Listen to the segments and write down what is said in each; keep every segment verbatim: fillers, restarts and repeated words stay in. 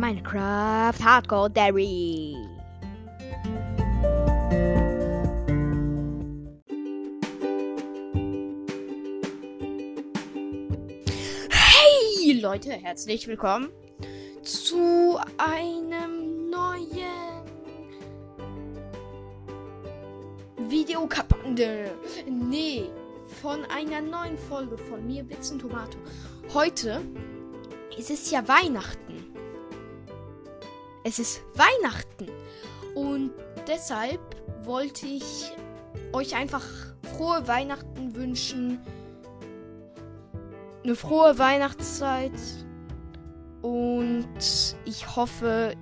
Minecraft Hardcore Diary. Hey Leute, herzlich willkommen zu einem neuen Videokapande. Nee, von einer neuen Folge von mir, Witzentomato. Heute ist es ja Weihnachten. Es ist Weihnachten und deshalb wollte ich euch einfach frohe Weihnachten wünschen, eine frohe Weihnachtszeit und ich hoffe,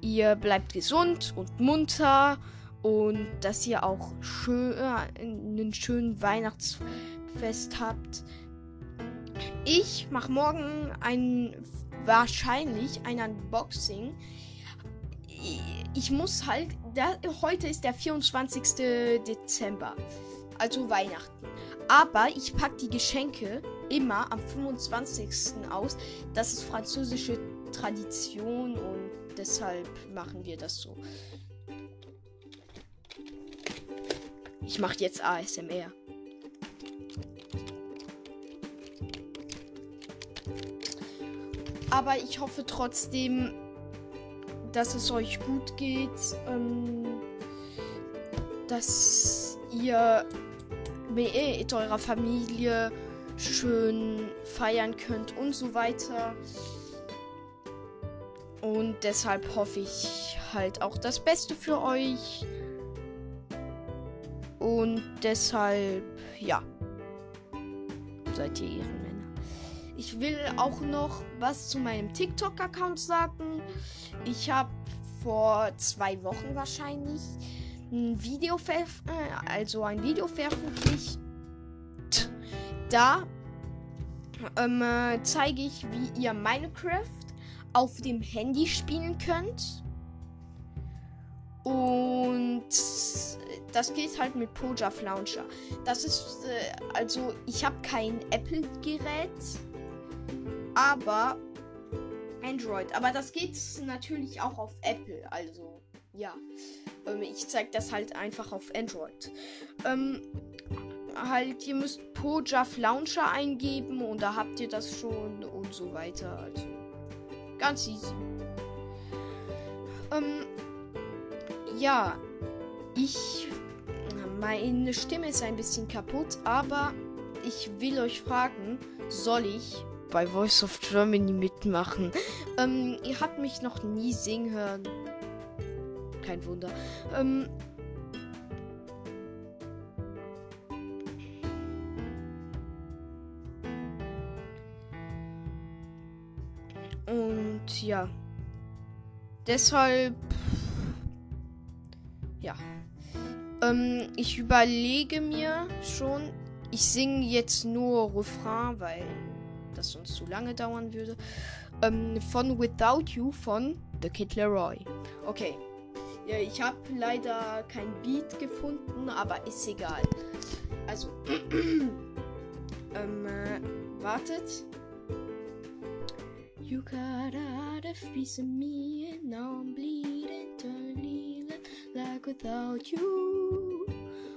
ihr bleibt gesund und munter und dass ihr auch schön, äh, einen schönen Weihnachtsfest habt. Ich mache morgen ein wahrscheinlich ein Unboxing. Ich muss halt, da, heute ist der vierundzwanzigster Dezember, also Weihnachten. Aber ich packe die Geschenke immer am fünfundzwanzigsten aus. Das ist französische Tradition und deshalb machen wir das so. Ich mache jetzt A S M R. Aber ich hoffe trotzdem, dass es euch gut geht, ähm, dass ihr mit eurer Familie schön feiern könnt und so weiter. Und deshalb hoffe ich halt auch das Beste für euch. Und deshalb, ja, seid ihr Ehrenmänner. Ich will auch noch was zu meinem TikTok-Account sagen. Ich habe vor zwei Wochen wahrscheinlich ein Video, verf- äh, also ein Video veröffentlicht. Da ähm, äh, zeige ich, wie ihr Minecraft auf dem Handy spielen könnt. Und das geht halt mit Pojav Launcher. Das ist, äh, also ich habe kein Apple-Gerät. Aber Android. Aber das geht natürlich auch auf Apple. Also, ja. Ähm, ich zeige das halt einfach auf Android. Ähm, halt, ihr müsst Pojav Launcher eingeben und da habt ihr das schon und so weiter. Also, ganz easy. Ähm, ja. Ich. Meine Stimme ist ein bisschen kaputt, aber ich will euch fragen, soll ich bei Voice of Germany mitmachen? Ähm, ihr habt mich noch nie singen hören. Kein Wunder. Ähm, und ja. Deshalb. Ja. Ähm, ich überlege mir schon. Ich singe jetzt nur Refrain, weil das sonst zu lange dauern würde. Ähm, von Without You von The Kid Leroy. Okay. Ja, ich habe leider kein Beat gefunden, aber ist egal. Also, ähm, äh, wartet. You got out of peace in me and now I'm bleeding, turning like without you,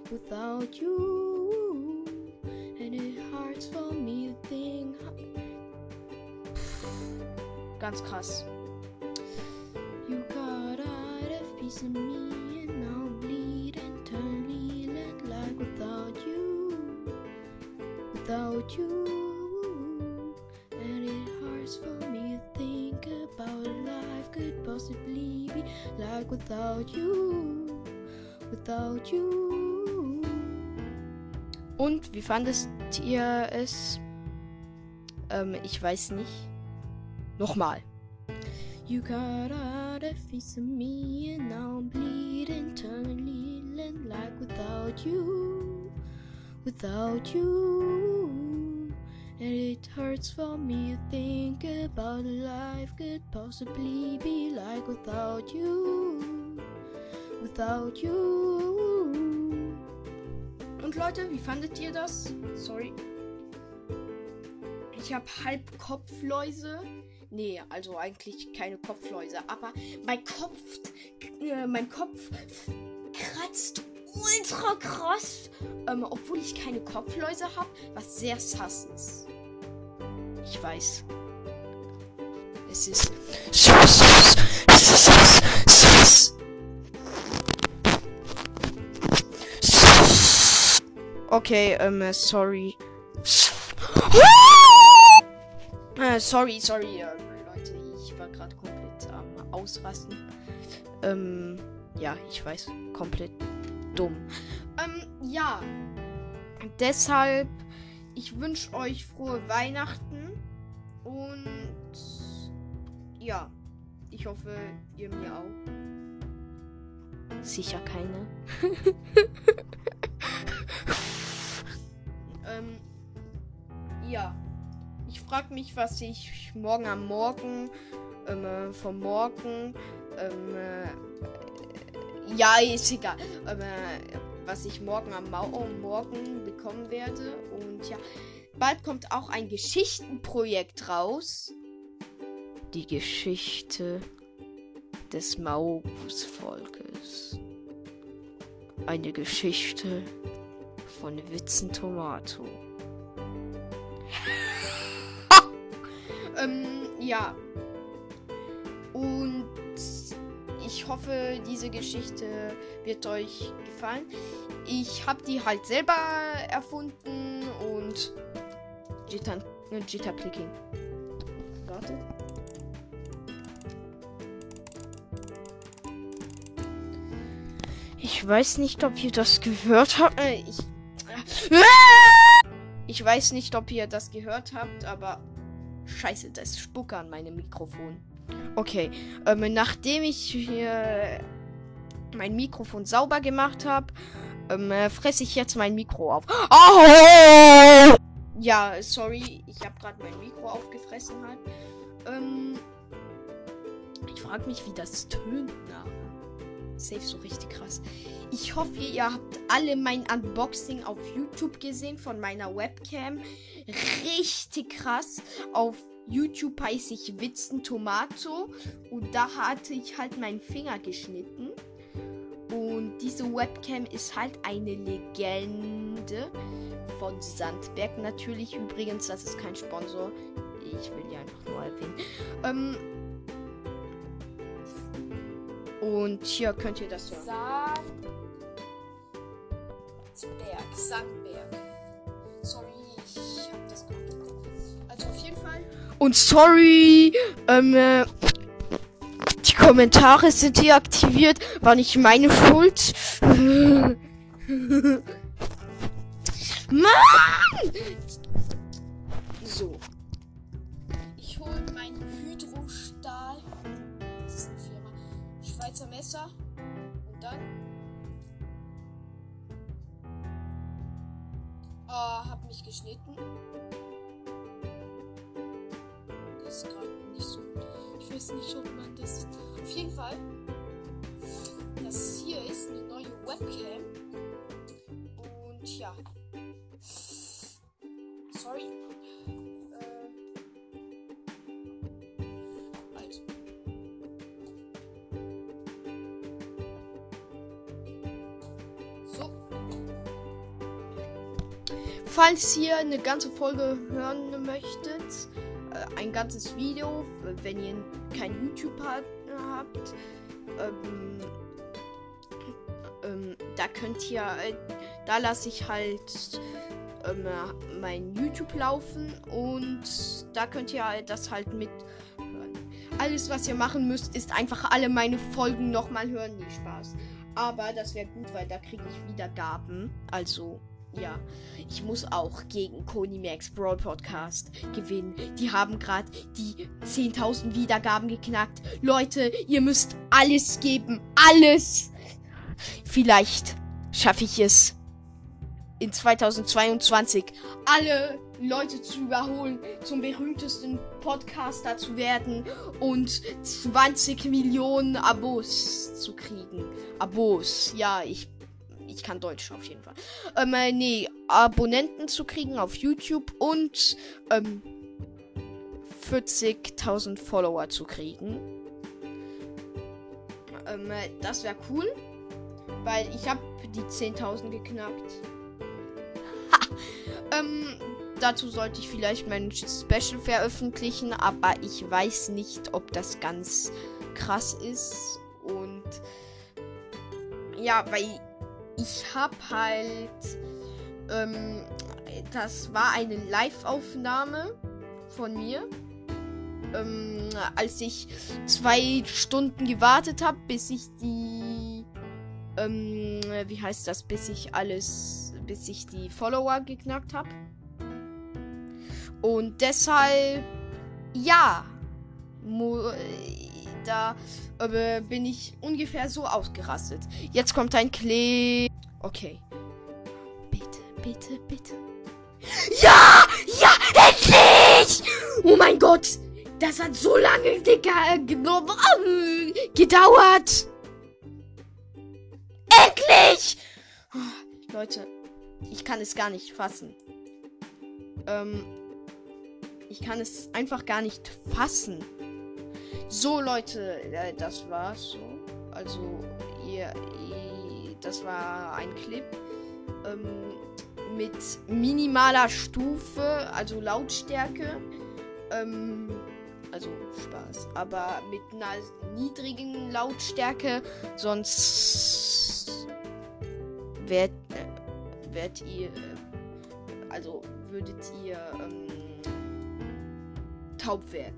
without you, and it hurts for me to think. Ganz krass. You got out of peace in me and now bleed and turn me like without you, without you, and it hurts for me to think about life could possibly be like without you, without you. Und wie fandest ihr es? Ähm, ich weiß nicht. Nochmal. You got out of peace in me and now I'm bleeding, turning leaning like without you, without you, and it hurts for me to think about life could possibly be like without you, without you. Und Leute, wie fandet ihr das? Sorry. Ich habe halb Kopfläuse. Nee, also eigentlich keine Kopfläuse. Aber mein Kopf, äh, mein Kopf kratzt ultra krass, ähm, obwohl ich keine Kopfläuse habe, was sehr sass ist. Ich weiß. Es ist sass, sass, sass, sass, sass. Okay, ähm, sorry. Äh, sorry, sorry, äh, Leute, ich war gerade komplett am ähm, Ausrasten. Ähm, ja, ich weiß, komplett dumm. Ähm, ja, deshalb, ich wünsche euch frohe Weihnachten und ja, ich hoffe, ihr mir auch. Sicher keine. ähm, ja. Ich frage mich, was ich morgen am Morgen, ähm, vom Morgen, ähm, äh, ja, ist egal, ähm, äh, was ich morgen am Ma- oh, Morgen bekommen werde. Und ja, bald kommt auch ein Geschichtenprojekt raus. Die Geschichte des Amogus-Volkes. Eine Geschichte von Witzentomato. Ähm, ja. Und ich hoffe, diese Geschichte wird euch gefallen. Ich habe die halt selber erfunden und Jitter-Clicking. Warte. Ich weiß nicht, ob ihr das gehört habt. Äh, ich... Ich weiß nicht, ob ihr das gehört habt, aber... Scheiße, das Spucke an meinem Mikrofon. Okay, ähm, nachdem ich hier mein Mikrofon sauber gemacht habe, ähm, fresse ich jetzt mein Mikro auf. Oh! Ja, sorry, ich habe gerade mein Mikro aufgefressen halt. Ähm, ich frage mich, wie das tönt nach. Safe so richtig krass. Ich hoffe, ihr habt alle mein Unboxing auf YouTube gesehen von meiner Webcam. Richtig krass. Auf YouTube heiße ich Witzentomato. Und da hatte ich halt meinen Finger geschnitten. Und diese Webcam ist halt eine Legende von Sandberg. Natürlich übrigens, das ist kein Sponsor. Ich will die einfach nur erwähnen. Ähm... Und hier könnt ihr das hören. Sandberg, Sandberg. Sorry, ich hab das gemacht. Also auf jeden Fall. Und sorry, ähm, äh, die Kommentare sind deaktiviert. War nicht meine Schuld. Mann! So. Ich hol meinen Hydrostahl. Das ist eine Firma. Schweizer Messer. Und dann... Uh, hab mich geschnitten. Das ist gerade nicht so gut. Ich weiß nicht, ob man das sieht. Auf jeden Fall. Das hier ist eine neue Webcam. Und ja. Sorry. Äh. Also. So. Falls ihr eine ganze Folge hören möchtet, äh, ein ganzes Video, wenn ihr kein YouTube habt, ähm, ähm, da könnt ihr, äh, da lasse ich halt ähm, mein YouTube laufen und da könnt ihr halt das halt mithören. Alles, was ihr machen müsst, ist einfach alle meine Folgen nochmal hören, nee, Spaß. Aber das wäre gut, weil da kriege ich Wiedergaben, also... Ja, ich muss auch gegen Koni Max Brawl Podcast gewinnen. Die haben gerade die zehntausend Wiedergaben geknackt. Leute, ihr müsst alles geben. Alles. Vielleicht schaffe ich es in zweitausendzweiundzwanzig alle Leute zu überholen, zum berühmtesten Podcaster zu werden und zwanzig Millionen Abos zu kriegen. Abos, ja, ich Ich kann Deutsch auf jeden Fall. Ähm, äh, nee, Abonnenten zu kriegen auf YouTube und ähm, vierzigtausend Follower zu kriegen. Ähm, das wäre cool, weil ich habe die zehntausend geknackt. ähm, dazu sollte ich vielleicht mein Special veröffentlichen, aber ich weiß nicht, ob das ganz krass ist. Und ja, weil ich habe halt... Ähm, das war eine Live-Aufnahme von mir. Ähm, als ich zwei Stunden gewartet habe, bis ich die, ähm, wie heißt das, bis ich alles, bis ich die Follower geknackt habe. Und deshalb, ja, mo- da äh, bin ich ungefähr so ausgerastet. Jetzt kommt ein Klee. Okay. Bitte, bitte, bitte. Ja! Ja! Endlich! Oh mein Gott! Das hat so lange gedauert! Endlich! Oh, Leute, ich kann es gar nicht fassen. Ähm, ich kann es einfach gar nicht fassen. So, Leute, äh, das war's so. Also, ihr, ihr, das war ein Clip. Ähm, mit minimaler Stufe, also Lautstärke. Ähm, also Spaß. Aber mit einer niedrigen Lautstärke. Sonst werd, äh, werd ihr... Äh, also... würdet ihr ähm, taub werden.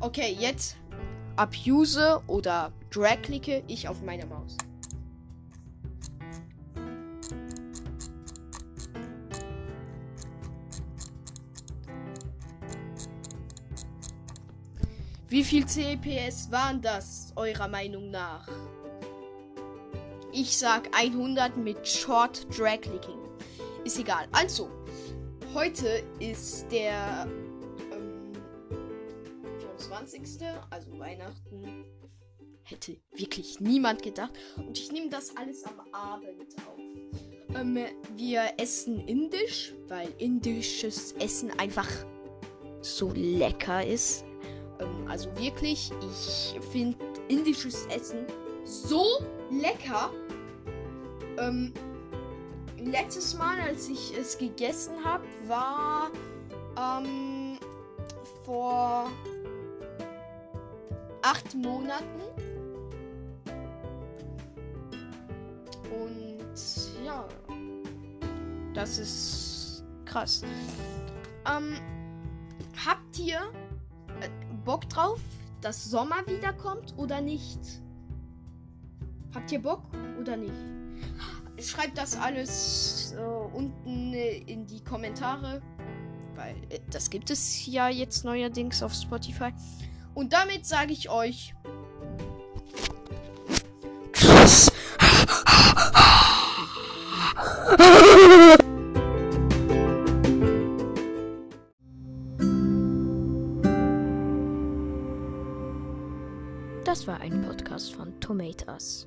Okay, jetzt abuse oder drag klicke ich auf meine Maus. Wie viel C P S waren das, eurer Meinung nach? Ich sag hundert mit Short Drag Clicking. Ist egal. Also, heute ist der ähm, vierundzwanzigste Also Weihnachten. Hätte wirklich niemand gedacht. Und ich nehme das alles am Abend auf. Ähm, wir essen indisch, weil indisches Essen einfach so lecker ist. Ähm, also wirklich, ich finde indisches Essen so lecker. Ähm... Letztes Mal, als ich es gegessen habe, war ähm, vor acht Monaten. Und ja, das ist krass. Ähm, habt ihr äh, Bock drauf, dass Sommer wiederkommt oder nicht? Habt ihr Bock oder nicht? Schreibt das alles äh, unten äh, in die Kommentare, weil äh, das gibt es ja jetzt neuerdings auf Spotify. Und damit sage ich euch tschüss. Das war ein Podcast von Tomatoes.